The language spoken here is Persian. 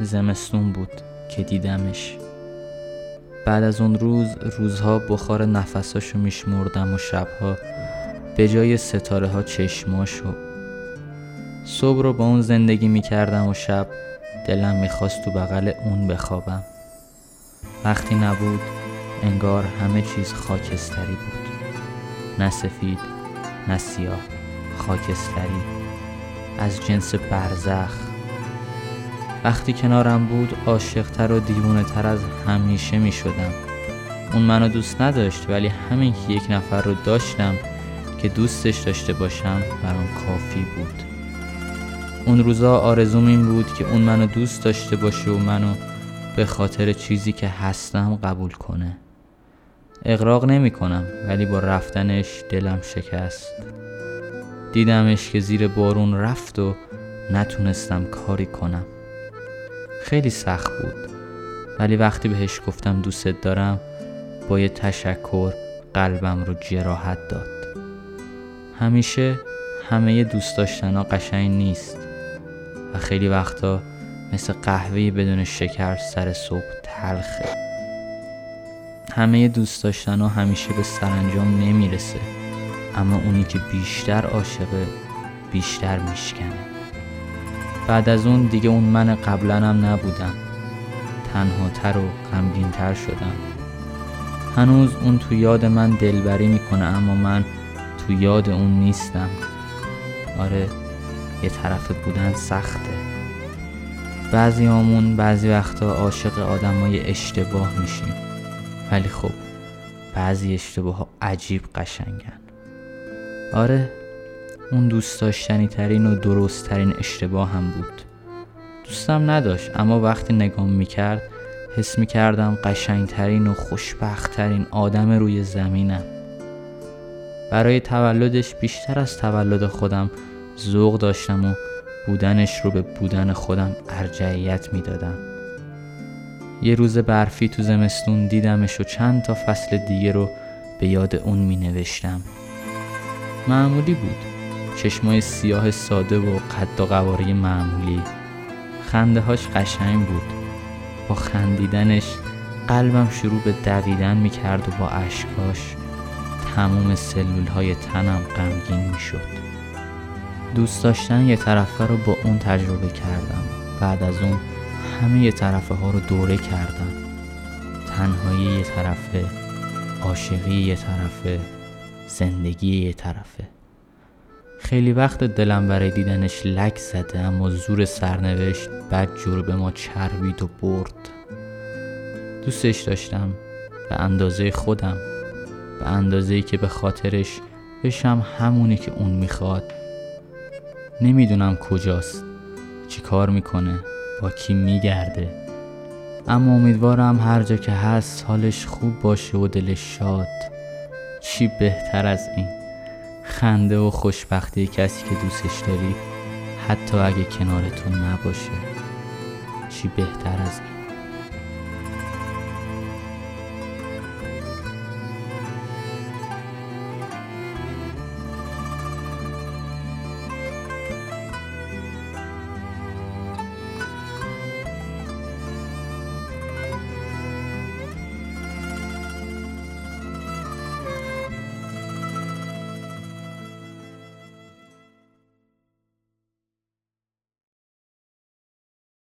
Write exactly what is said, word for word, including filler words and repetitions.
زمستون بود که دیدمش. بعد از اون روز روزها بخار نفساشو میشمردم و شبها به جای ستاره ها چشماشو. صبح رو با اون زندگی میکردم و شب دلم میخواست تو بغل اون بخوابم. وقتی نبود انگار همه چیز خاکستری بود، نه سفید نه سیاه، خاکستری از جنس برزخ. وقتی کنارم بود عاشق‌تر و دیوونه‌تر از همیشه می شدم. اون منو دوست نداشت، ولی همین که یک نفر رو داشتم که دوستش داشته باشم برام کافی بود. اون روزا آرزوم این بود که اون منو دوست داشته باشه و منو به خاطر چیزی که هستم قبول کنه. اغراق نمی کنم، ولی با رفتنش دلم شکست. دیدمش که زیر بارون رفت و نتونستم کاری کنم. خیلی سخت بود، ولی وقتی بهش گفتم دوست دارم، با یه تشکر قلبم رو جراحت داد. همیشه همه ی دوست داشتنا قشنگ نیست و خیلی وقتا مثل قهوه‌ای بدون شکر سر صبح تلخه. همه ی دوست داشتنا همیشه به سرانجام نمیرسه، اما اونی که بیشتر عاشقه بیشتر میشکنه. بعد از اون دیگه اون من قبلنم نبودم، تنهاتر و غمگین‌تر شدم. هنوز اون تو یاد من دلبری میکنه، اما من تو یاد اون نیستم. آره، یه طرف بودن سخته. بعضی همون بعضی وقتا عاشق آدمای اشتباه میشیم، ولی خب بعضی اشتباه ها عجیب قشنگن. آره، اون دوست داشتنی ترین و درست ترین اشتباه هم بود. دوستم نداشت، اما وقتی نگام میکرد حس میکردم قشنگ ترین و خوشبخت ترین آدم روی زمینم. برای تولدش بیشتر از تولد خودم ذوق داشتم و بودنش رو به بودن خودم ارجحیت میدادم. یه روز برفی تو زمستون دیدمش و چند تا فصل دیگه رو به یاد اون مینوشتم. معمولی بود، چشمای سیاه ساده و قد و قواره معمولی. خنده هاش قشنگ بود. با خندیدنش قلبم شروع به دویدن می کرد و با اشکاش تمام سلول های تنم غمگین می شد. دوست داشتن یه طرفه رو با اون تجربه کردم. بعد از اون همه یه طرفه ها رو دوره کردم. تنهایی یه طرفه، عاشقی یه طرفه، زندگی یه طرفه. خیلی وقت دلم برای دیدنش لک زده، اما زور سرنوشت بد جور به ما چربید و برد. دوستش داشتم به اندازه خودم، به اندازه‌ای که به خاطرش بشم همونی که اون میخواد. نمیدونم کجاست، چی کار میکنه، با کی میگرده، اما امیدوارم هر جا که هست حالش خوب باشه و دلش شاد. چی بهتر از این خنده و خوشبختی کسی که دوستش داری، حتی اگه کنارتون نباشه. چی بهتر از این؟